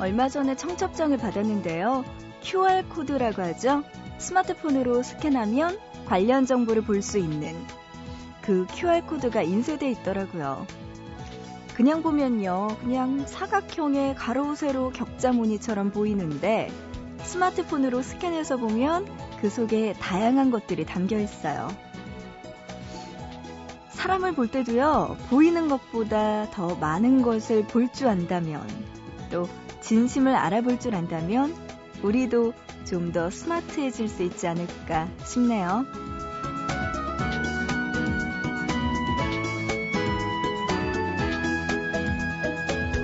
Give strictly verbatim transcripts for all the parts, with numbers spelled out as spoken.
얼마 전에 청첩장을 받았는데요. 큐알코드라고 하죠. 스마트폰으로 스캔하면 관련 정보를 볼 수 있는 그 큐알코드가 인쇄돼 있더라고요. 그냥 보면요. 그냥 사각형의 가로 세로 격자 무늬처럼 보이는데 스마트폰으로 스캔해서 보면 그 속에 다양한 것들이 담겨 있어요. 사람을 볼 때도요. 보이는 것보다 더 많은 것을 볼 줄 안다면 또 진심을 알아볼 줄 안다면 우리도 좀 더 스마트해질 수 있지 않을까 싶네요.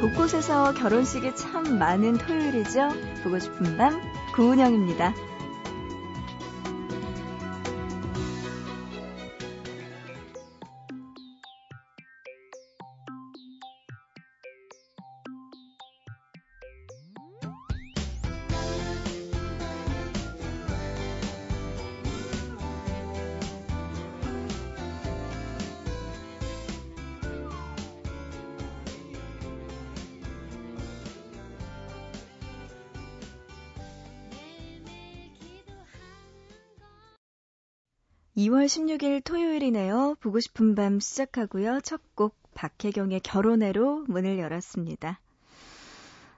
곳곳에서 결혼식이 참 많은 토요일이죠. 보고 싶은 밤 구은영입니다. 이월 십육일 토요일이네요. 보고 싶은 밤 시작하고요. 첫 곡 박혜경의 결혼해로 문을 열었습니다.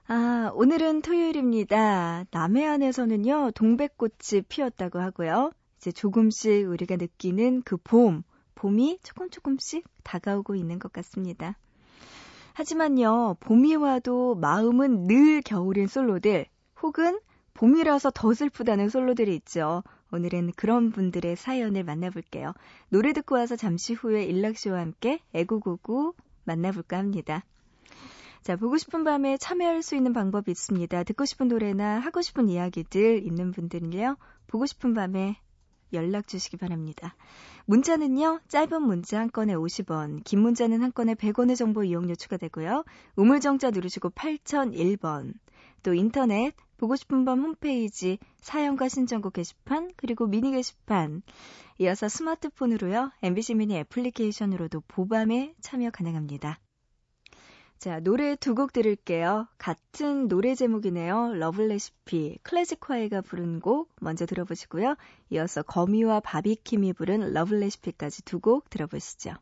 아, 오늘은 토요일입니다. 남해안에서는요. 동백꽃이 피었다고 하고요. 이제 조금씩 우리가 느끼는 그 봄, 봄이 조금 조금씩 다가오고 있는 것 같습니다. 하지만요. 봄이 와도 마음은 늘 겨울인 솔로들 혹은 봄이라서 더 슬프다는 솔로들이 있죠. 오늘은 그런 분들의 사연을 만나볼게요. 노래 듣고 와서 잠시 후에 일락 씨와 함께 애구고구 만나볼까 합니다. 자, 보고 싶은 밤에 참여할 수 있는 방법이 있습니다. 듣고 싶은 노래나 하고 싶은 이야기들 있는 분들은요. 보고 싶은 밤에 연락 주시기 바랍니다. 문자는요. 짧은 문자 한 건에 오십 원, 긴 문자는 한 건에 백 원의 정보 이용료 추가되고요. 우물정자 누르시고 팔공공일 번, 또 인터넷 보고 싶은 밤 홈페이지 사연과 신청곡 게시판 그리고 미니 게시판 이어서 스마트폰으로요. 엠비씨 미니 애플리케이션으로도 보밤에 참여 가능합니다. 자, 노래 두 곡 들을게요. 같은 노래 제목이네요. 러블레시피 클래식화이가 부른 곡 먼저 들어보시고요. 이어서 거미와 바비킴이 부른 러블레시피까지 두 곡 들어보시죠.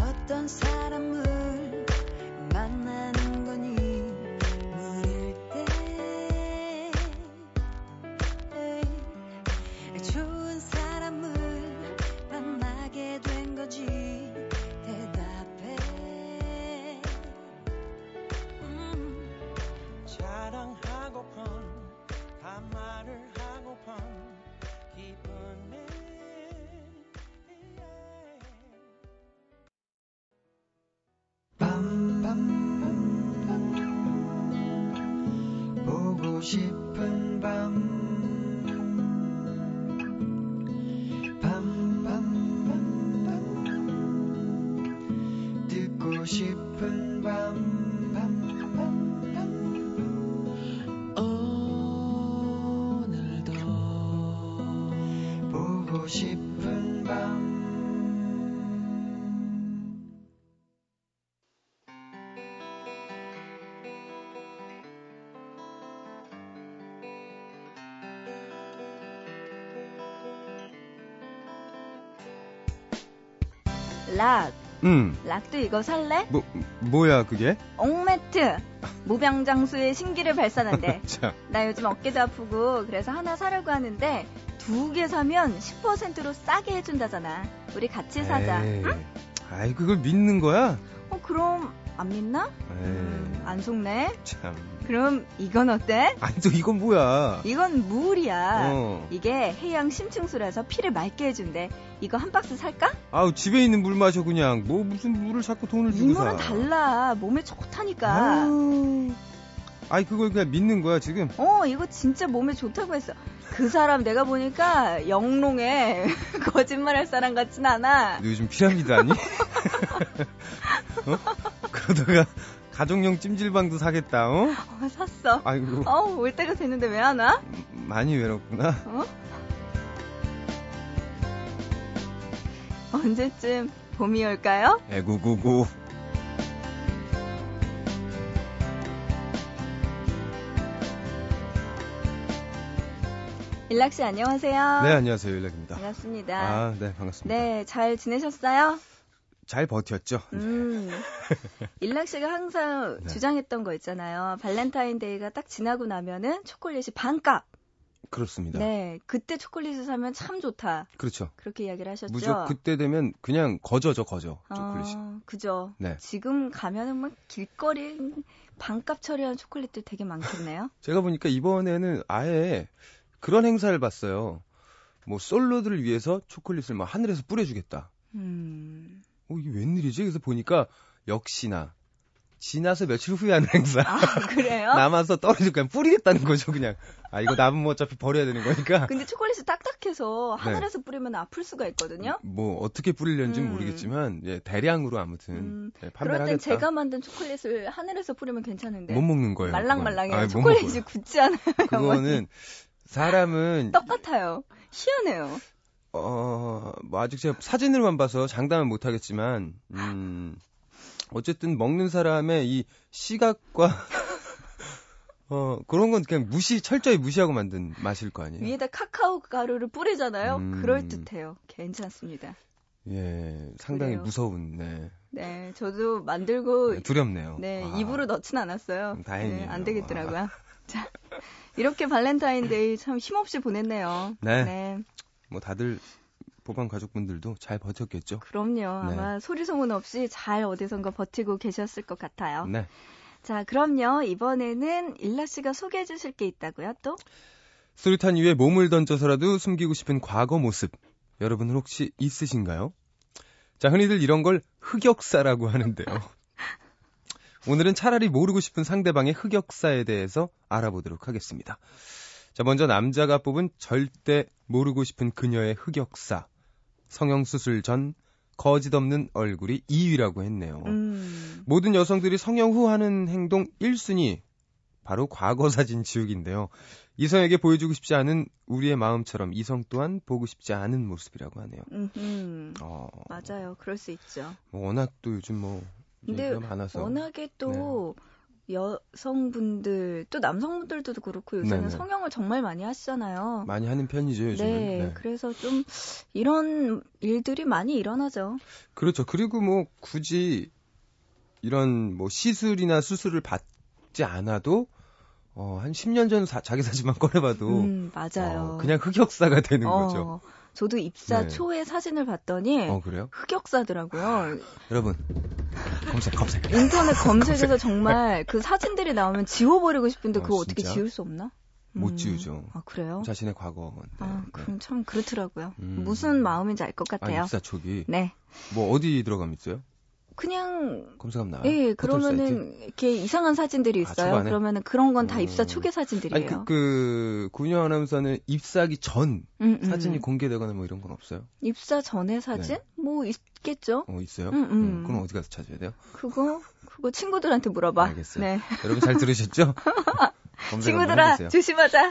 어떤 사람을 만나는 거니 모를 때 좋은 사람을 만나게 된 거지 대답해 음, 자랑하고픈 다 말을 하고픈 기분에 보고 싶은 밤 밤밤밤밤 듣고 싶은 밤밤밤밤 오늘도 보고 싶은 밤 락. 음. 락도 이거 살래? 뭐, 뭐야 그게? 옥매트. 무병장수의 신기를 발산한대. 나 요즘 어깨도 아프고 그래서 하나 사려고 하는데 두 개 사면 십 퍼센트로 싸게 해준다잖아. 우리 같이 사자. 에이. 응? 아이 그걸 믿는 거야? 어 그럼 안 믿나? 에이. 안 속네. 참. 그럼 이건 어때? 아니 또 이건 뭐야? 이건 물이야. 어. 이게 해양 심층수라서 피를 맑게 해준대. 이거 한 박스 살까? 아우 집에 있는 물 마셔 그냥. 뭐 무슨 물을 자꾸 돈을 주고 사. 이 물은 달라. 몸에 좋다니까. 아유. 아이 그걸 그냥 믿는 거야 지금? 어 이거 진짜 몸에 좋다고 했어. 그 사람 내가 보니까 영롱해. 거짓말할 사람 같진 않아. 너 요즘 피라미드 아니? 어? 그러다가 가정용 찜질방도 사겠다. 어? 어 샀어. 아이고. 어우 올 때가 됐는데 왜 안 와? 많이 외롭구나. 어? 언제쯤 봄이 올까요? 에구구구. 일락 씨 안녕하세요. 네 안녕하세요 일락입니다. 반갑습니다. 아, 네 반갑습니다. 네 잘 지내셨어요? 잘 버텼죠. 음, 일락 씨가 항상 네. 주장했던 거 있잖아요. 발렌타인데이가 딱 지나고 나면은 초콜릿이 반값. 그렇습니다. 네 그때 초콜릿을 사면 참 좋다. 그렇죠. 그렇게 이야기를 하셨죠. 무조건 그때 되면 그냥 거저죠 거저 초콜릿이. 아, 그죠. 네 지금 가면은 막 길거리 반값 처리한 초콜릿들 되게 많겠네요. 제가 보니까 이번에는 아예 그런 행사를 봤어요. 뭐 솔로들을 위해서 초콜릿을 막 하늘에서 뿌려주겠다. 음. 어, 이게 웬일이지? 그래서 보니까 역시나 지나서 며칠 후에 하는 행사. 아, 그래요? 남아서 떨어질 그냥 뿌리겠다는 거죠, 그냥. 아, 이거 남은 뭐 어차피 버려야 되는 거니까. 근데 초콜릿이 딱딱해서 하늘에서 네. 뿌리면 아플 수가 있거든요. 뭐 어떻게 뿌리려는지는 음. 모르겠지만 예, 대량으로 아무튼 음. 예, 판매를 하겠다. 그런데 제가 만든 초콜릿을 하늘에서 뿌리면 괜찮은데. 못 먹는 거예요. 말랑말랑해요. 아니, 초콜릿이 굳지 않아요. 그거는 사람은 똑같아요. 희한해요. 어, 뭐 아직 제가 사진으로만 봐서 장담은 못하겠지만 음, 어쨌든 먹는 사람의 이 시각과 어, 그런 건 그냥 무시 철저히 무시하고 만든 맛일 거 아니에요. 위에다 카카오 가루를 뿌리잖아요. 음, 그럴듯해요. 괜찮습니다. 예, 상당히 그래요. 무서운. 네. 네, 저도 만들고 네, 두렵네요. 네, 와. 입으로 넣진 않았어요. 다행이에요. 네, 안 되겠더라고요. 와. 자, 이렇게 발렌타인데이 참 힘없이 보냈네요. 네. 네. 뭐 다들 보방 가족분들도 잘 버텼겠죠? 그럼요. 네. 아마 소리 소문 없이 잘 어디선가 버티고 계셨을 것 같아요. 네. 자, 그럼요. 이번에는 일락 씨가 소개해 주실 게 있다고요, 또? 수류탄 위에 몸을 던져서라도 숨기고 싶은 과거 모습. 여러분은 혹시 있으신가요? 자, 흔히들 이런 걸 흑역사라고 하는데요. 오늘은 차라리 모르고 싶은 상대방의 흑역사에 대해서 알아보도록 하겠습니다. 자, 먼저 남자가 뽑은 절대 모르고 싶은 그녀의 흑역사. 성형수술 전 거짓 없는 얼굴이 이 위라고 했네요. 음. 모든 여성들이 성형 후 하는 행동 일 순위. 바로 과거 사진 지우기인데요. 이성에게 보여주고 싶지 않은 우리의 마음처럼 이성 또한 보고 싶지 않은 모습이라고 하네요. 음. 어. 맞아요. 그럴 수 있죠. 뭐 워낙 또 요즘 뭐 근데 많아서. 워낙에 또 네. 여성분들 또 남성분들도 그렇고 요새는 네네. 성형을 정말 많이 하시잖아요. 많이 하는 편이죠 요즘은. 네, 네. 그래서 좀 이런 일들이 많이 일어나죠. 그렇죠. 그리고 뭐 굳이 이런 뭐 시술이나 수술을 받지 않아도 어, 한 십 년 전 사, 자기 사진만 꺼내봐도 음, 맞아요. 어, 그냥 흑역사가 되는 어. 거죠. 저도 입사 네. 초에 사진을 봤더니 어, 그래요? 흑역사더라고요. 여러분 검색 검색 인터넷 검색에서 검색. 정말 그 사진들이 나오면 지워버리고 싶은데 어, 그거 진짜? 어떻게 지울 수 없나? 음. 못 지우죠. 아 그래요? 자신의 과거. 네. 아 그럼 참 그렇더라고요. 음. 무슨 마음인지 알 것 같아요. 아, 입사 초기. 네. 뭐 어디 들어가면 있어요? 그냥 검색하면 나와요. 예, 그러면은 이렇게 이상한 사진들이 있어요. 아, 그러면은 그런 건 다 입사 초기 사진들이에요. 아니, 그 구은영 아나운서는 입사하기 전 음, 음. 사진이 공개되거나 뭐 이런 건 없어요? 입사 전에 사진? 네. 뭐 있겠죠. 어, 있어요? 음, 음. 음, 그럼 어디 가서 찾아야 돼요? 그거 그거 친구들한테 물어봐. 알겠어요. 네. 여러분 잘 들으셨죠? 친구들아 조심하자.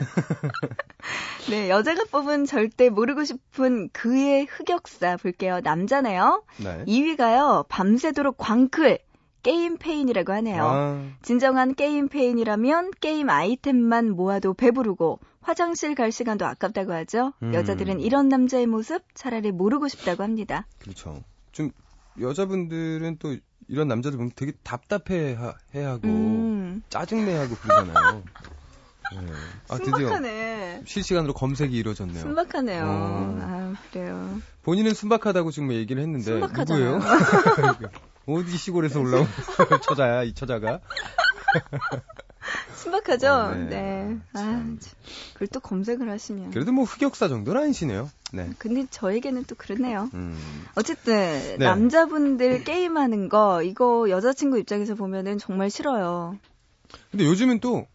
네, 여자가 뽑은 절대 모르고 싶은 그의 흑역사 볼게요. 남자네요. 네. 이 위가요. 밤새도록 광클. 게임 페인이라고 하네요. 아. 진정한 게임 페인이라면 게임 아이템만 모아도 배부르고 화장실 갈 시간도 아깝다고 하죠. 음. 여자들은 이런 남자의 모습 차라리 모르고 싶다고 합니다. 그렇죠. 좀 여자분들은 또 이런 남자들 보면 되게 답답해하고 음. 짜증내하고 그러잖아요. 네. 아, 순박하네. 드디어 실시간으로 검색이 이루어졌네요. 순박하네요. 어. 아, 그래요. 본인은 순박하다고 지금 얘기를 했는데 순박하잖아요. 누구예요? 어디 시골에서 올라온 처자야 이 처자가. 신박하죠? 어, 네. 네. 아, 참. 그걸 또 검색을 하시면. 그래도 뭐 흑역사 정도는 아니시네요. 네. 근데 저에게는 또 그러네요. 음. 어쨌든, 네. 남자분들 게임하는 거, 이거 여자친구 입장에서 보면은 정말 싫어요. 근데 요즘은 또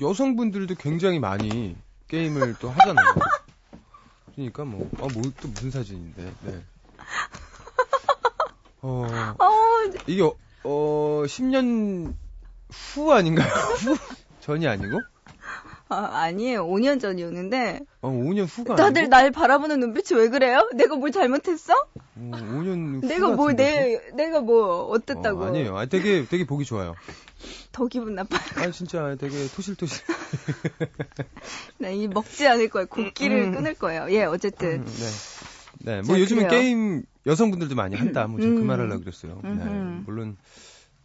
여성분들도 굉장히 많이 게임을 또 하잖아요. 그러니까 뭐, 아, 뭐, 또 무슨 사진인데, 네. 어, 이게, 어, 어, 십 년 후 아닌가요? 후? 전이 아니고? 아, 아니에요. 오 년 전이었는데. 어, 오 년 후가 다들 아니고? 날 바라보는 눈빛이 왜 그래요? 내가 뭘 잘못했어? 어, 오 년 후. 내가 뭐, 내, 내가 뭐, 어땠다고. 어, 아니에요. 아, 되게, 되게 보기 좋아요. 더 기분 나빠요. 아, 진짜 되게 토실토실. 나 이 먹지 않을 거예요. 곡기를 음, 음. 끊을 거예요. 예, 어쨌든. 음, 네. 네, 뭐 요즘은 그래요. 게임 여성분들도 많이 한다. 뭐 좀 그 말 하려고 그랬어요. 네, 물론.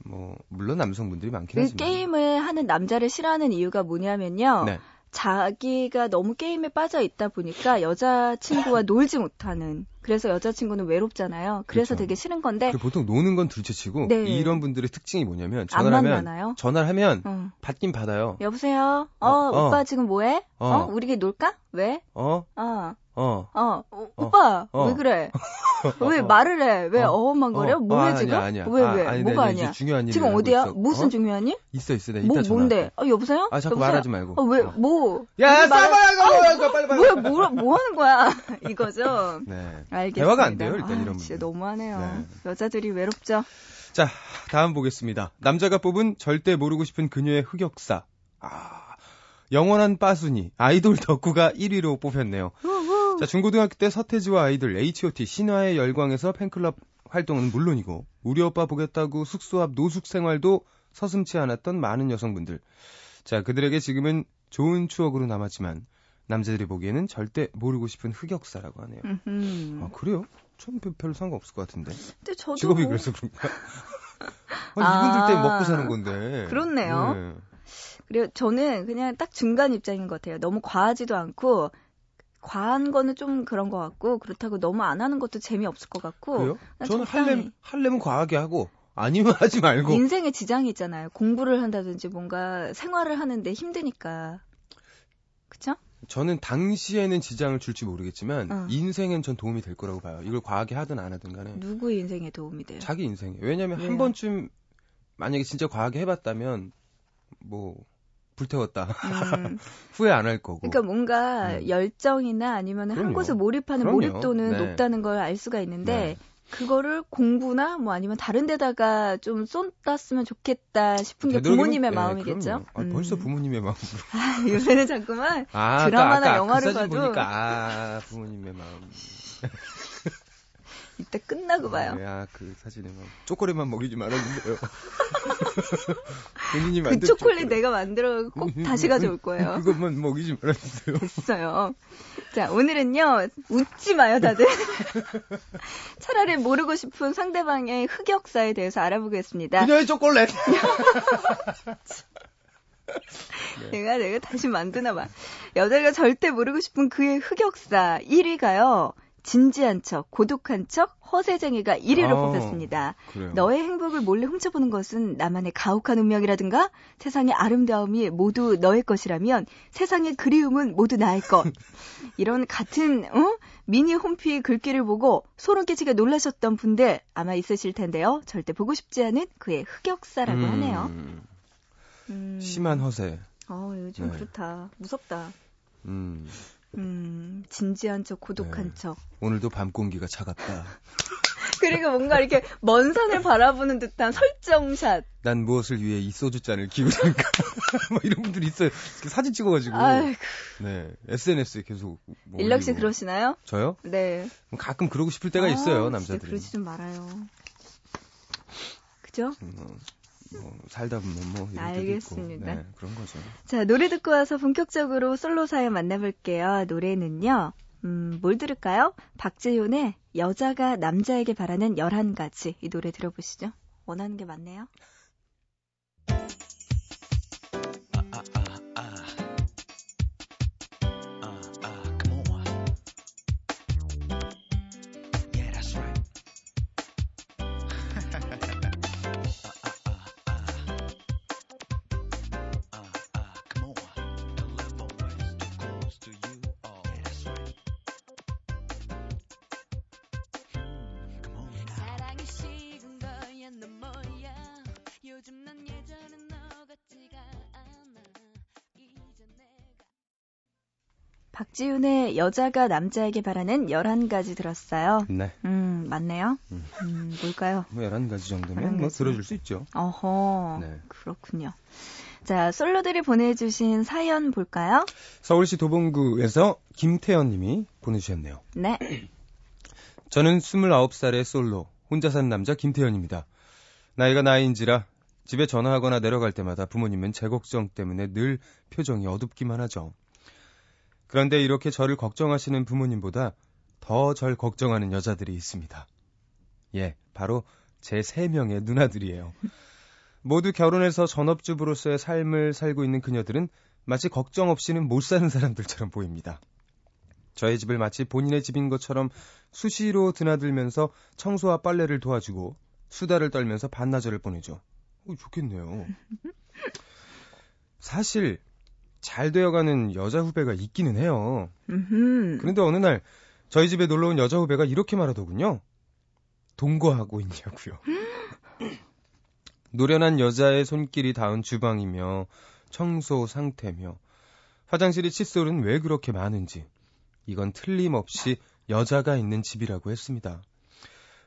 뭐 물론 남성분들이 많긴 하지만 게임을 하는 남자를 싫어하는 이유가 뭐냐면요. 네. 자기가 너무 게임에 빠져 있다 보니까 여자친구와 놀지 못하는, 그래서 여자친구는 외롭잖아요. 그래서 그렇죠. 되게 싫은 건데 보통 노는 건 둘째치고 네. 이런 분들의 특징이 뭐냐면 전화를 안 만나나요? 전화를 하면 응. 받긴 받아요. 여보세요? 어, 어, 어. 오빠 지금 뭐해? 어, 어? 우리끼리 놀까? 왜? 어? 어. 어. 어. 어, 오빠, 어. 왜 그래? 어. 왜 말을 해? 왜 어험한 거려? 뭐해 지금? 아니야, 아니야. 왜, 왜? 아, 아니, 뭐가 아니야? 중요한 지금 어디야? 무슨 어? 중요한 일? 있어, 있어. 내가 뭐, 이따 전화. 뭔데? 아, 여보세요? 아, 자꾸 여보세요? 말하지 말고. 아, 왜, 어. 뭐. 야, 싸봐야 이거! 빨리, 빨리. 뭐야, 뭐, 뭐 하는 거야? 이거죠? 네. 알겠습니다. 대화가 안 돼요, 일단 아, 이런 분. 진짜 너무하네요. 네. 여자들이 외롭죠? 자, 다음 보겠습니다. 남자가 뽑은 절대 모르고 싶은 그녀의 흑역사. 아, 영원한 빠순이. 아이돌 덕후가 일 위로 뽑혔네요. 자, 중고등학교 때 서태지와 아이들 에이치 오 티 신화의 열광에서 팬클럽 활동은 물론이고 우리 오빠 보겠다고 숙소 앞 노숙 생활도 서슴치 않았던 많은 여성분들. 자, 그들에게 지금은 좋은 추억으로 남았지만 남자들이 보기에는 절대 모르고 싶은 흑역사라고 하네요. 아, 그래요? 전 별로 상관없을 것 같은데. 근데 저도 직업이 그래서 그런가? 아니, 아, 이분들 때문에 먹고 사는 건데. 그렇네요. 네. 그리고 저는 그냥 딱 중간 입장인 것 같아요. 너무 과하지도 않고 과한 거는 좀 그런 것 같고 그렇다고 너무 안 하는 것도 재미없을 것 같고. 그래요? 저는 할래, 할래면 과하게 하고 아니면 하지 말고. 인생에 지장이 있잖아요. 공부를 한다든지 뭔가 생활을 하는데 힘드니까. 그쵸? 저는 당시에는 지장을 줄지 모르겠지만 어. 인생엔 전 도움이 될 거라고 봐요. 이걸 과하게 하든 안 하든 간에. 누구의 인생에 도움이 돼요? 자기 인생에. 왜냐하면 네. 한 번쯤 만약에 진짜 과하게 해봤다면 뭐 불태웠다. 음. 후회 안 할 거고. 그러니까 뭔가 네. 열정이나 아니면 그럼요. 한 곳에 몰입하는 그럼요. 몰입도는 네. 높다는 걸 알 수가 있는데 네. 그거를 공부나 뭐 아니면 다른 데다가 좀 쏟았으면 좋겠다 싶은 게 부모님의 네, 마음이겠죠. 아, 음. 벌써 부모님의 마음으로. 아, 요새는 자꾸만 아, 드라마나 아까, 아까 영화를 그 봐도. 보니까, 아, 부모님의 마음. 이때 끝나고 아, 봐요. 야, 그 사진에 막 초콜릿만 먹이지 말았는데요. 본인이 그 초콜릿, 초콜릿 내가 만들어 꼭 다시 가져올 거예요. 그것만 먹이지 말았는데요. 됐어요. 자, 오늘은요. 웃지 마요, 다들. 차라리 모르고 싶은 상대방의 흑역사에 대해서 알아보겠습니다. 그녀의 초콜릿. 네. 내가 내가 다시 만드나 봐. 여자가 절대 모르고 싶은 그의 흑역사 일 위가요. 진지한 척, 고독한 척, 허세쟁이가 일 위로 아, 뽑혔습니다. 그래요. 너의 행복을 몰래 훔쳐보는 것은 나만의 가혹한 운명이라든가 세상의 아름다움이 모두 너의 것이라면 세상의 그리움은 모두 나의 것. 이런 같은 어? 미니 홈피 글귀를 보고 소름 끼치게 놀라셨던 분들 아마 있으실 텐데요. 절대 보고 싶지 않은 그의 흑역사라고 음, 하네요. 음. 심한 허세. 어, 요즘 네. 그렇다. 무섭다. 음. 음, 진지한 척, 고독한 네. 척. 오늘도 밤 공기가 차갑다. 그리고 뭔가 이렇게 먼 산을 바라보는 듯한 설정샷. 난 무엇을 위해 이 소주잔을 기울인가. 막 이런 분들이 있어요. 사진 찍어가지고. 아이고. 네. 에스엔에스에 계속. 뭐 일락 씨 그러시나요? 저요? 네. 가끔 그러고 싶을 때가 아, 있어요, 남자들이. 그러지 좀 말아요. 그죠? 음, 뭐, 살다 보면 뭐 이런 알겠습니다. 있고, 네, 그런 거죠. 자, 노래 듣고 와서 본격적으로 솔로 사연 만나볼게요. 노래는요. 음, 뭘 들을까요? 박재윤의 여자가 남자에게 바라는 열한 가지. 이 노래 들어보시죠. 원하는 게 많네요. 박지훈의 여자가 남자에게 바라는 열한 가지 들었어요. 네. 음, 맞네요. 음, 음 뭘까요? 뭐 열한 가지 정도면 열한 가지. 뭐 들어줄 수 있죠. 어허, 네. 그렇군요. 자, 솔로들이 보내주신 사연 볼까요? 서울시 도봉구에서 김태현 님이 보내주셨네요. 네. 저는 스물아홉 살의 솔로, 혼자 산 남자 김태현입니다. 나이가 나이인지라 집에 전화하거나 내려갈 때마다 부모님은 제 걱정 때문에 늘 표정이 어둡기만 하죠. 그런데 이렇게 저를 걱정하시는 부모님보다 더 절 걱정하는 여자들이 있습니다. 예, 바로 제 세 명의 누나들이에요. 모두 결혼해서 전업주부로서의 삶을 살고 있는 그녀들은 마치 걱정 없이는 못 사는 사람들처럼 보입니다. 저의 집을 마치 본인의 집인 것처럼 수시로 드나들면서 청소와 빨래를 도와주고 수다를 떨면서 반나절을 보내죠. 오, 좋겠네요. 사실 잘 되어가는 여자 후배가 있기는 해요. 그런데 어느 날 저희 집에 놀러온 여자 후배가 이렇게 말하더군요. 동거하고 있냐고요. 노련한 여자의 손길이 닿은 주방이며 청소 상태며 화장실의 칫솔은 왜 그렇게 많은지 이건 틀림없이 여자가 있는 집이라고 했습니다.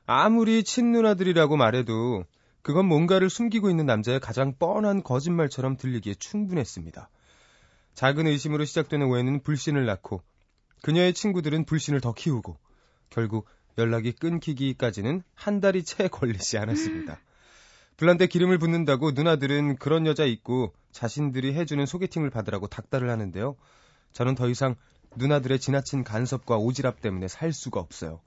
아무리 친누나들이라고 말해도 그건 뭔가를 숨기고 있는 남자의 가장 뻔한 거짓말처럼 들리기에 충분했습니다. 작은 의심으로 시작되는 오해는 불신을 낳고 그녀의 친구들은 불신을 더 키우고 결국 연락이 끊기기까지는 한 달이 채 걸리지 않았습니다. 불난데 기름을 붓는다고 누나들은 그런 여자 있고 자신들이 해주는 소개팅을 받으라고 닥달을 하는데요. 저는 더 이상 누나들의 지나친 간섭과 오지랖 때문에 살 수가 없어요.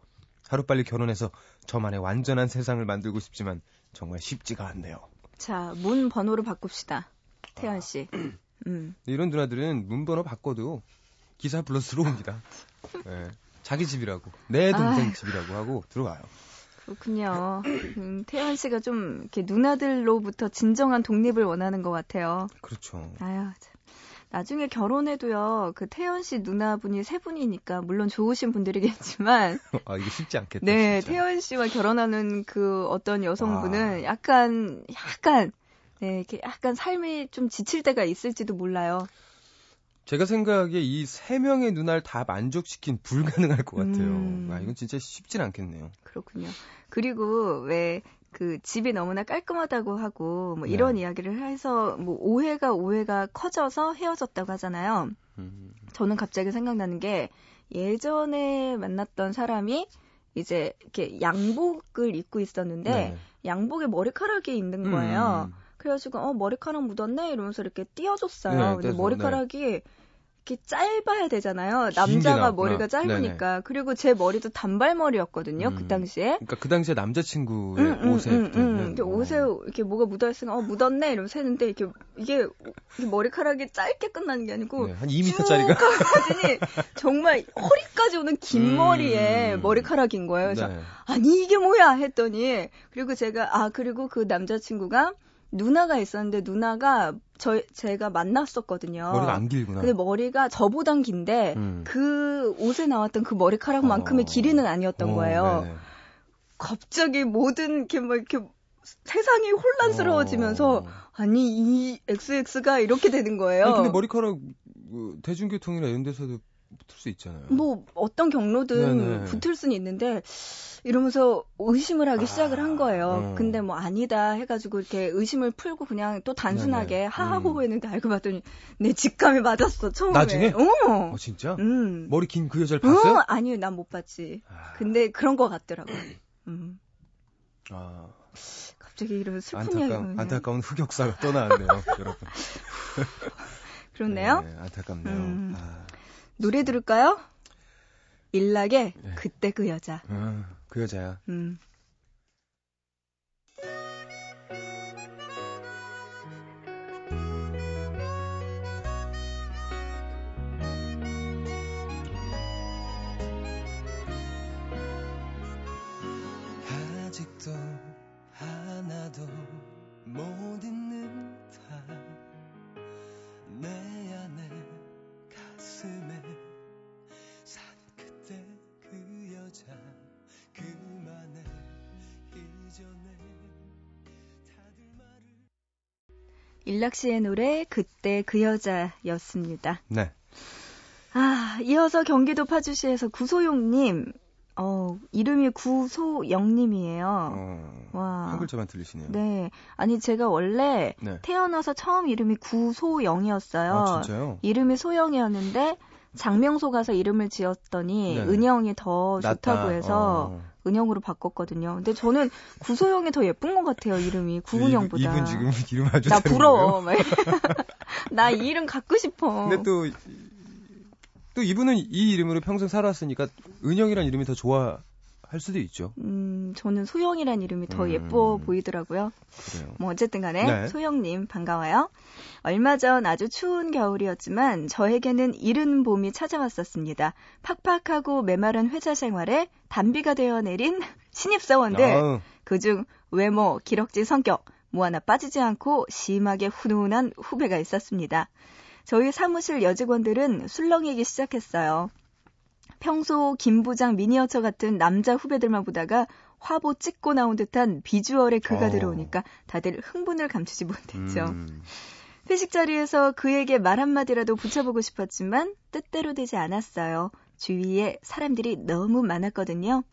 하루빨리 결혼해서 저만의 완전한 세상을 만들고 싶지만 정말 쉽지가 않네요. 자, 문 번호로 바꿉시다. 태연 씨. 아, 음. 이런 누나들은 문 번호 바꿔도 기사 불러 들어옵니다. 네, 자기 집이라고, 내 동생 아이고. 집이라고 하고 들어가요. 그렇군요. 음, 태연 씨가 좀 이렇게 누나들로부터 진정한 독립을 원하는 것 같아요. 그렇죠. 아유, 참. 나중에 결혼해도요, 그 태연 씨 누나분이 세 분이니까, 물론 좋으신 분들이겠지만. 아, 이게 쉽지 않겠다. 네, 진짜. 태연 씨와 결혼하는 그 어떤 여성분은 와. 약간, 약간, 네, 이렇게 약간 삶이 좀 지칠 때가 있을지도 몰라요. 제가 생각에 이 세 명의 누나를 다 만족시킨 불가능할 것 같아요. 음. 아, 이건 진짜 쉽진 않겠네요. 그렇군요. 그리고 왜, 그 집이 너무나 깔끔하다고 하고 뭐 이런 네. 이야기를 해서 뭐 오해가 오해가 커져서 헤어졌다고 하잖아요. 음. 저는 갑자기 생각나는 게 예전에 만났던 사람이 이제 이렇게 양복을 입고 있었는데 네. 양복에 머리카락이 있는 거예요. 음. 그래가지고 어 머리카락 묻었네 이러면서 이렇게 띄워줬어요. 네, 근데 떼서, 머리카락이 네. 이렇게 짧아야 되잖아요. 남자가 머리가 짧으니까. 네네. 그리고 제 머리도 단발머리였거든요. 음. 그 당시에. 그러니까 그 당시에 남자친구의 음, 음, 옷에. 음, 음, 음. 옷에 이렇게 뭐가 묻어있으니까 어, 묻었네 이러면서 했는데 이렇게 이게 머리카락이 짧게 끝나는 게 아니고 네, 한 이 미터짜리가 까지니 정말 허리까지 오는 긴 머리에 음. 머리카락인 거예요. 그래서 네. 아니 이게 뭐야 했더니 그리고 제가 아 그리고 그 남자친구가 누나가 있었는데 누나가 저 제가 만났었거든요. 머리가 안 길구나. 근데 머리가 저보단 긴데 음. 그 옷에 나왔던 그 머리카락만큼의 어. 길이는 아니었던 어, 거예요. 네네. 갑자기 모든 게 막 이렇게 세상이 혼란스러워지면서 어. 아니 이 엑스엑스가 이렇게 되는 거예요. 아니, 근데 머리카락 대중교통이나 이런 데서도 붙을 수 있잖아요. 뭐 어떤 경로든 네네. 붙을 수는 있는데 이러면서 의심을 하기 아, 시작을 한 거예요. 음. 근데 뭐 아니다 해가지고 이렇게 의심을 풀고 그냥 또 단순하게 네네. 하하호호 했는데 알고 봤더니 내 직감이 맞았어. 처음에. 나중에? 어. 어 진짜? 음. 머리 긴 그 여자를 봤어요? 어, 아니요. 난 못 봤지. 아. 근데 그런 거 같더라고요. 음. 아. 갑자기 이런 슬픈 안타까운, 이야기는. 안타까운 흑역사가 떠나네요. 여러분. 그렇네요. 네, 안타깝네요. 음. 아. 노래 들을까요? 일락의 네. 그때 그 여자. 아, 그 여자야. 음. 아직도 하나도 못 잊는 탓 내 안에 가슴에 그 여자 그만해 이전에 다들 말을 일락 씨의 노래 그때 그 여자였습니다. 네. 아, 이어서 경기도 파주시에서 구소용님, 어, 이름이 구소영님이에요. 어, 와. 한 글자만 들리시네요. 네. 아니, 제가 원래 네. 태어나서 처음 이름이 구소영이었어요. 아, 진짜요? 이름이 소영이었는데, 장명소 가서 이름을 지었더니 네네. 은영이 더 낫다. 좋다고 해서 어. 은영으로 바꿨거든요. 근데 저는 구소영이 더 예쁜 것 같아요. 이름이 구은영보다. 이분 지금 이름 아주 나 부러워. 나 이 이름 갖고 싶어. 근데 또, 또 이분은 이 이름으로 평생 살았으니까 은영이란 이름이 더 좋아. 할 수도 있죠. 음, 저는 소영이란 이름이 더 음, 예뻐 보이더라고요. 그래요. 뭐 어쨌든 간에 네. 소영님 반가워요. 얼마 전 아주 추운 겨울이었지만 저에게는 이른 봄이 찾아왔었습니다. 팍팍하고 메마른 회사 생활에 단비가 되어 내린 신입사원들. 아우. 그중 외모, 기럭지 성격, 뭐 하나 빠지지 않고 심하게 훈훈한 후배가 있었습니다. 저희 사무실 여직원들은 술렁이기 시작했어요. 평소 김부장 미니어처 같은 남자 후배들만 보다가 화보 찍고 나온 듯한 비주얼의 그가 오. 들어오니까 다들 흥분을 감추지 못했죠. 음. 회식 자리에서 그에게 말 한마디라도 붙여보고 싶었지만 뜻대로 되지 않았어요. 주위에 사람들이 너무 많았거든요.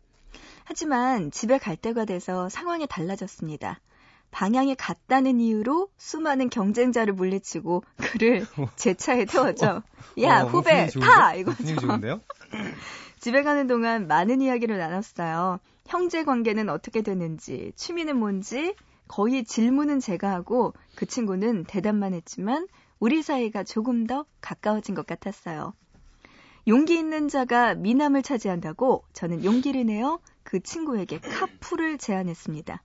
하지만 집에 갈 때가 돼서 상황이 달라졌습니다. 방향이 같다는 이유로 수많은 경쟁자를 물리치고 그를 제 차에 태웠죠. 야, 어, 후배, 타! 이거죠. 집에 가는 동안 많은 이야기를 나눴어요. 형제 관계는 어떻게 됐는지, 취미는 뭔지, 거의 질문은 제가 하고 그 친구는 대답만 했지만 우리 사이가 조금 더 가까워진 것 같았어요. 용기 있는 자가 미남을 차지한다고 저는 용기를 내어 그 친구에게 카풀을 제안했습니다.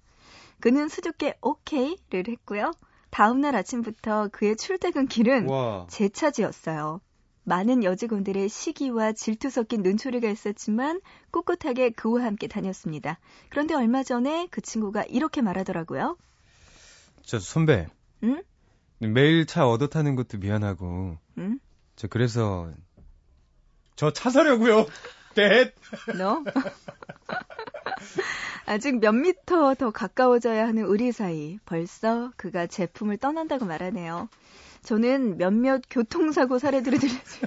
그는 수줍게 오케이를 했고요. 다음날 아침부터 그의 출퇴근 길은 와. 제 차지였어요. 많은 여직원들의 시기와 질투 섞인 눈초리가 있었지만 꿋꿋하게 그와 함께 다녔습니다. 그런데 얼마 전에 그 친구가 이렇게 말하더라고요. 저 선배, 응? 매일 차 얻어 타는 것도 미안하고 응? 저 그래서 저 차 사려고요. 뗏! 너? 아직 몇 미터 더 가까워져야 하는 우리 사이. 벌써 그가 제품을 떠난다고 말하네요. 저는 몇몇 교통사고 사례들을 들려줬죠.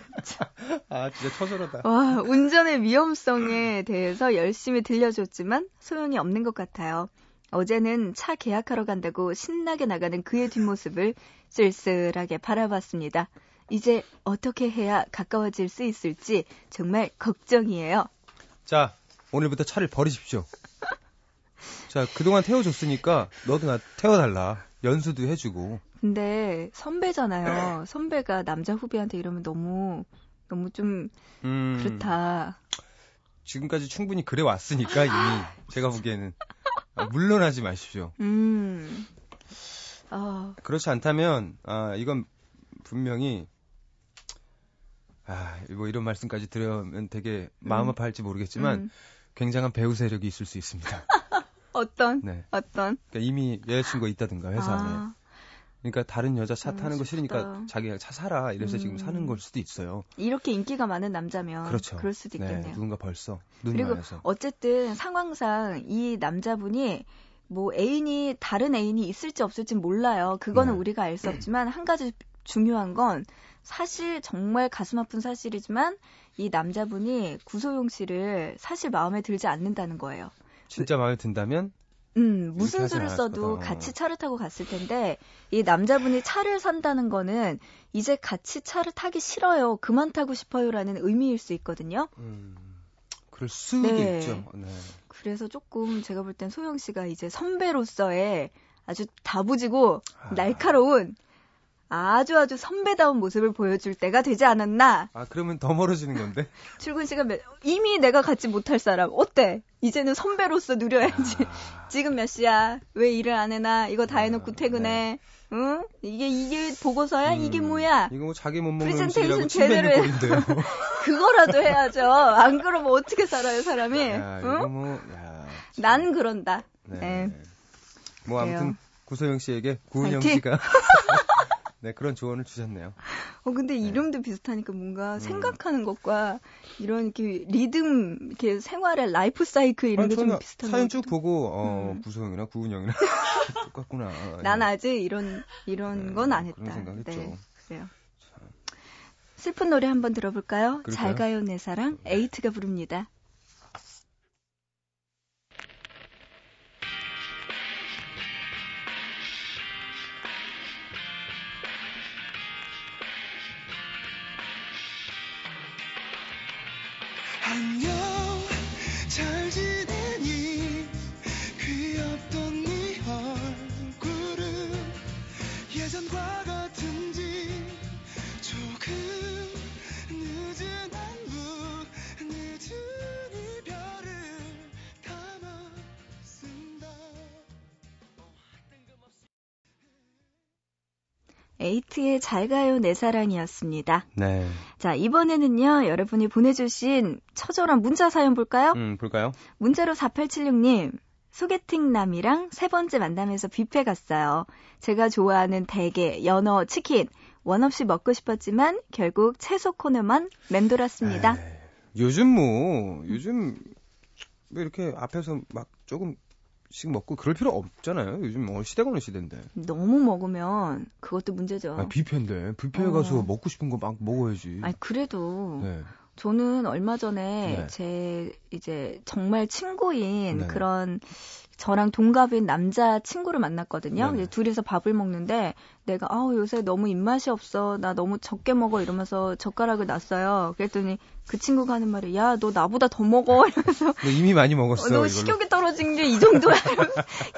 아, 진짜 처절하다. 와, 운전의 위험성에 대해서 열심히 들려줬지만 소용이 없는 것 같아요. 어제는 차 계약하러 간다고 신나게 나가는 그의 뒷모습을 쓸쓸하게 바라봤습니다. 이제 어떻게 해야 가까워질 수 있을지 정말 걱정이에요. 자, 오늘부터 차를 버리십시오. 자, 그동안 태워줬으니까 너도 나 태워달라. 연수도 해주고. 근데 선배잖아요. 선배가 남자 후배한테 이러면 너무 너무 좀 음, 그렇다. 지금까지 충분히 그래 왔으니까 이미 제가 보기에는 아, 물러나지 마십시오. 음. 어. 그렇지 않다면 아, 이건 분명히 아, 뭐 이런 말씀까지 드리면 되게 마음 음. 아파할지 모르겠지만 음. 굉장한 배우 세력이 있을 수 있습니다. 어떤? 네. 어떤? 그러니까 이미 여자친구가 있다든가 회사 안에. 아. 그러니까 다른 여자 차 음, 타는 거 싫으니까 싶다. 자기가 차 사라 이래서 음. 지금 사는 걸 수도 있어요. 이렇게 인기가 많은 남자면 그렇죠. 그럴 수도 있겠네요. 네, 누군가 벌써 눈을 마려서. 어쨌든 상황상 이 남자분이 뭐 애인이 다른 애인이 있을지 없을지 몰라요. 그거는 네. 우리가 알 수 없지만 한 가지 중요한 건 사실 정말 가슴 아픈 사실이지만 이 남자분이 구소용 씨를 사실 마음에 들지 않는다는 거예요. 진짜 마음에 든다면? 음, 무슨 수를 써도 거다. 같이 차를 타고 갔을 텐데 이 남자분이 차를 산다는 거는 이제 같이 차를 타기 싫어요. 그만 타고 싶어요라는 의미일 수 있거든요. 음, 그럴 수도 네. 있죠. 네. 그래서 조금 제가 볼 땐 소영 씨가 이제 선배로서의 아주 다부지고 아. 날카로운 아주 아주 선배다운 모습을 보여줄 때가 되지 않았나. 아, 그러면 더 멀어지는 건데? 출근 시간 몇, 이미 내가 갖지 못할 사람 어때? 이제는 선배로서 누려야지. 아... 지금 몇 시야? 왜 일을 안 해나? 이거 다 해놓고 아, 퇴근해. 네. 응? 이게 이게 보고서야? 음, 이게 뭐야? 이거 뭐 자기 못 먹는 음식이라고 제대로 해. 그거라도 해야죠. 안 그러면 어떻게 살아요, 사람이? 야, 응? 이거 뭐, 야, 난 그런다. 네. 네. 뭐 그래요. 아무튼 구소영 씨에게 구은영 씨가. 네, 그런 조언을 주셨네요. 어, 근데 이름도 네. 비슷하니까 뭔가 생각하는 음. 것과 이런 이렇게 리듬, 이렇게 생활의 라이프 사이클 이런 게 좀 비슷한 사연 쭉 보고, 어, 음. 구소영이랑 구은영이랑 똑같구나. 난 아직 이런, 이런 네, 건 안 했다. 그런 생각했죠. 네, 그래요. 참. 슬픈 노래 한번 들어볼까요? 그럴까요? 잘 가요 내 사랑, 에이트가 부릅니다. 안녕 잘 지내니 귀엽던 네 얼굴은 예전과 같은지 조금 늦은 안부 늦은 이별을 담아 쓴다. 에이트의 잘 가요 내 사랑이었습니다. 네. 자, 이번에는요, 여러분이 보내주신 처절한 문자 사연 볼까요? 음, 볼까요? 문자로 사팔칠육 님, 소개팅 남이랑 세 번째 만남에서 뷔페 갔어요. 제가 좋아하는 대게, 연어, 치킨, 원 없이 먹고 싶었지만 결국 채소 코너만 맴돌았습니다. 에이, 요즘 뭐, 요즘 왜 이렇게 앞에서 막 조금 씩 먹고 그럴 필요 없잖아요. 요즘 어느 시대가 어느 시대인데. 너무 먹으면 그것도 문제죠. 아, 뷔페인데. 뷔페에 어. 가서 먹고 싶은 거 막 먹어야지. 아니, 그래도 네. 저는 얼마 전에 네. 제 이제 정말 친구인 네. 그런 저랑 동갑인 남자 친구를 만났거든요. 네. 둘이서 밥을 먹는데 내가 아, 요새 너무 입맛이 없어. 나 너무 적게 먹어 이러면서 젓가락을 놨어요. 그랬더니 그 친구가 하는 말이 야, 너 나보다 더 먹어 이러면서 너 이미 많이 먹었어. 어, 너 이걸로. 식욕이 떨어진 게 이 정도야.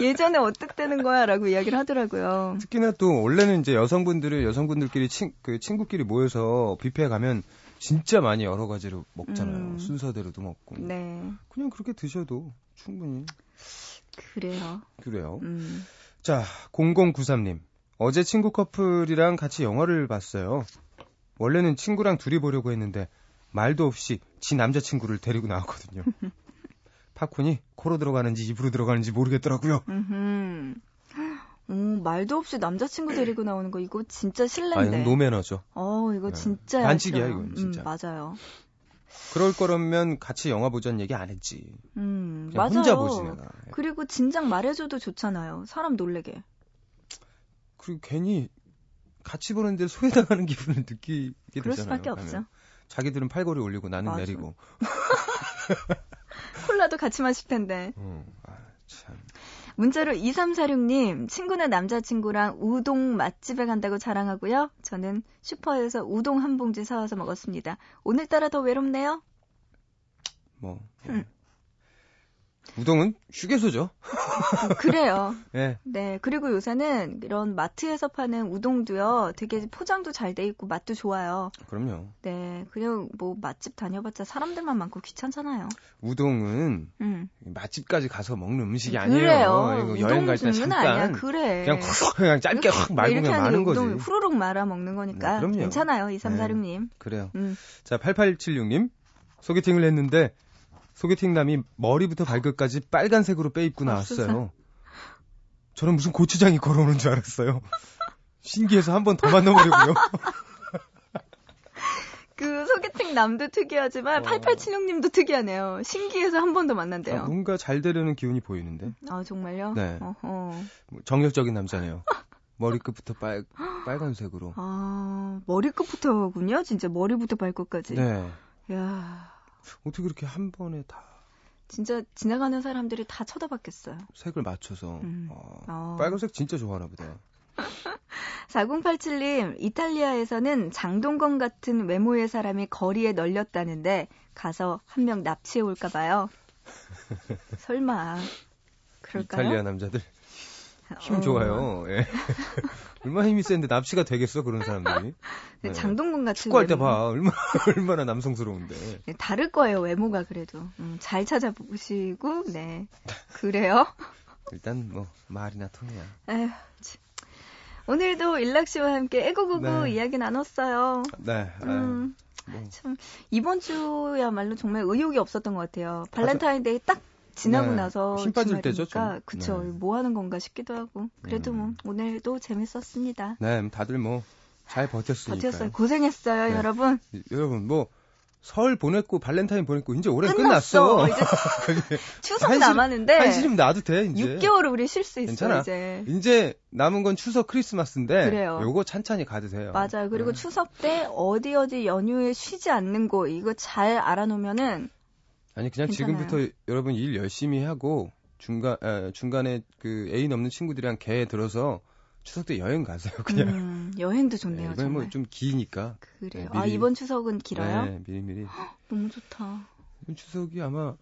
예전에 어땠다는 거야라고 이야기를 하더라고요. 특히나 또 원래는 이제 여성분들을 여성분들끼리 친, 그 친구끼리 모여서 뷔페에 가면 진짜 많이 여러 가지로 먹잖아요. 음. 순서대로도 먹고. 네. 그냥 그렇게 드셔도 충분히. 그래요. 그래요. 음. 자, 공공구삼 님. 어제 친구 커플이랑 같이 영화를 봤어요. 원래는 친구랑 둘이 보려고 했는데 말도 없이 지 남자친구를 데리고 나왔거든요. 팝콘이 코로 들어가는지 입으로 들어가는지 모르겠더라고요. 음흠. 음, 말도 없이 남자친구 데리고 나오는 거 이거 진짜 실례인데. 아, 노매너죠. 어, 이거 진짜 반칙이야 이건 진짜. 음, 맞아요. 그럴 거라면 같이 영화 보자는 얘기 안 했지. 음, 맞아요. 혼자 보지 내가. 그리고 진작 말해줘도 좋잖아요. 사람 놀래게. 그리고 괜히 같이 보는데 소외당하는 기분을 느끼게 되잖아요. 그럴 수밖에 가면. 없죠. 자기들은 팔걸이 올리고 나는 맞아. 내리고. 콜라도 같이 마실 텐데. 음, 아, 참. 문자로 이삼사육 님, 친구는 남자친구랑 우동 맛집에 간다고 자랑하고요. 저는 슈퍼에서 우동 한 봉지 사와서 먹었습니다. 오늘따라 더 외롭네요. 뭐. 뭐. 음. 우동은 휴게소죠. 그래요. 네. 네. 그리고 요새는 이런 마트에서 파는 우동도요. 되게 포장도 잘 돼 있고 맛도 좋아요. 그럼요. 네. 그리고 뭐 맛집 다녀봤자 사람들만 많고 귀찮잖아요. 우동은 음. 맛집까지 가서 먹는 음식이 아니에요. 그래요. 이거 여행 갈 때 잠깐 아니야. 그래. 그냥 콕 그냥 짧게 확 말고 그냥 마는 거지. 후루룩 말아 먹는 거니까. 네, 괜찮아요. 이삼사육 님. 네, 그래요. 음. 자, 팔팔칠육 님. 소개팅을 했는데 소개팅남이 머리부터 발끝까지 빨간색으로 빼입고 나왔어요. 저는 무슨 고추장이 걸어오는 줄 알았어요. 신기해서 한 번 더 만나보려고요. 그 소개팅남도 특이하지만 어... 팔팔칠육 님도 특이하네요. 신기해서 한 번 더 만난대요. 아, 뭔가 잘 되려는 기운이 보이는데. 아 정말요? 네. 어허. 정열적인 남자네요. 머리끝부터 빨, 빨간색으로. 아 머리끝부터군요. 진짜 머리부터 발끝까지. 네. 이야... 어떻게 그렇게 한 번에 다 진짜 지나가는 사람들이 다 쳐다봤겠어요. 색을 맞춰서 음. 어, 어. 빨간색 진짜 좋아하나 보다. 사공팔칠 님 이탈리아에서는 장동건 같은 외모의 사람이 거리에 널렸다는데 가서 한 명 납치해 올까 봐요. 설마 그럴까요? 이탈리아 남자들 힘 어... 좋아요. 예. 얼마나 힘이 센데 납치가 되겠어 그런 사람들이. 네. 장동건 같은 축구할 때 봐 얼마나, 얼마나 남성스러운데. 네, 다를 거예요 외모가 그래도. 음, 잘 찾아보시고 네 그래요. 일단 뭐 말이나 통해야. 에휴, 오늘도 일락 씨와 함께 애고구구 네. 이야기 나눴어요. 네. 음, 뭐. 참 이번 주야말로 정말 의욕이 없었던 것 같아요. 발렌타인데이 딱. 지나고 네, 나서 힘 빠질 때죠. 그렇죠. 네. 뭐 하는 건가 싶기도 하고. 그래도 음. 뭐 오늘도 재밌었습니다. 네, 다들 뭐 잘 버텼으니까요. 버텼어요. 고생했어요, 네. 여러분. 여러분 뭐 설 보냈고 발렌타인 보냈고 이제 올해 끝났어. 끝났어. 이제 추석 한시, 남았는데 한시름 놔도 돼. 이제 육 개월 우리 쉴 수 있어. 괜찮아. 이제 이제 남은 건 추석 크리스마스인데 그래요. 요거 찬찬히 가드세요. 맞아요. 그리고 네. 추석 때 어디 어디 연휴에 쉬지 않는 곳 이거 잘 알아놓으면은 아니 그냥 괜찮아요. 지금부터 여러분 일 열심히 하고 중간 에, 중간에 그 애인 없는 친구들이랑 개 들어서 추석 때 여행 가세요, 그냥. 음, 여행도 좋네요, 네, 이번에 뭐 좀 기니까. 그래요. 네, 미리, 아, 이번 추석은 길어요? 네, 미리미리. 헉, 너무 좋다. 이번 추석이 아마,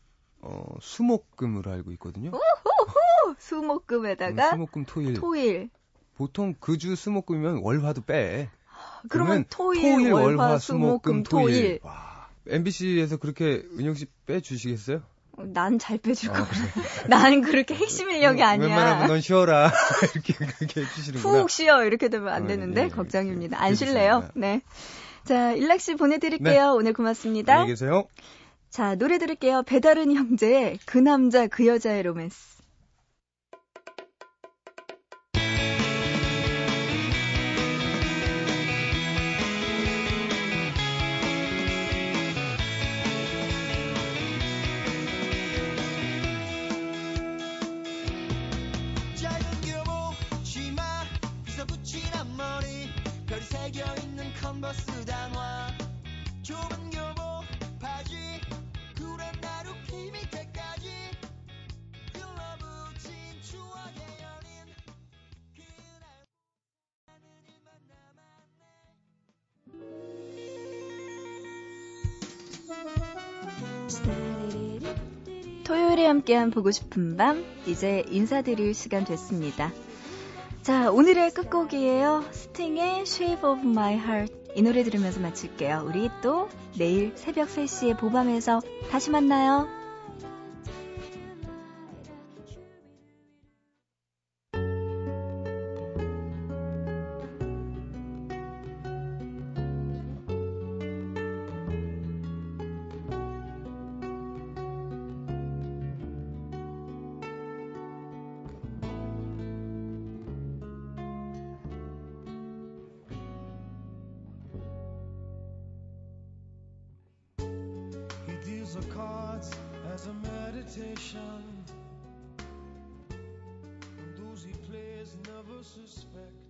어, 수목금으로 알고 있거든요. 우후후! 수목금에다가. 수목금 토일. 토일. 보통 그 주 수목금이면 월화도 빼. 그러면 토일, 토일 월화, 월화, 수목금, 수목금 토일. 토일. 와. 엠비씨에서 그렇게 은영 씨 빼주시겠어요? 난 잘 빼줄 거야. 난 그렇게 핵심 인력이 아니야. 웬만하면 넌 쉬어라. 이렇게, 그렇게 해주시는구나. 푹 쉬어. 이렇게 되면 안 되는데, 어, 예, 예, 걱정입니다. 안 쉴래요? 네. 자, 일락 씨 보내드릴게요. 네. 오늘 고맙습니다. 안녕히 계세요. 자, 노래 들을게요. 배다른 형제의 그 남자, 그 여자의 로맨스. 토요일에 함께한 보고 싶은 밤 이제 인사드릴 시간 됐습니다. 자, 오늘의 끝곡이에요. 스팅의 Shape of My Heart 이 노래 들으면서 마칠게요. 우리 또 내일 새벽 세 시에 보밤에서 다시 만나요. As a meditation, and those he plays never suspect.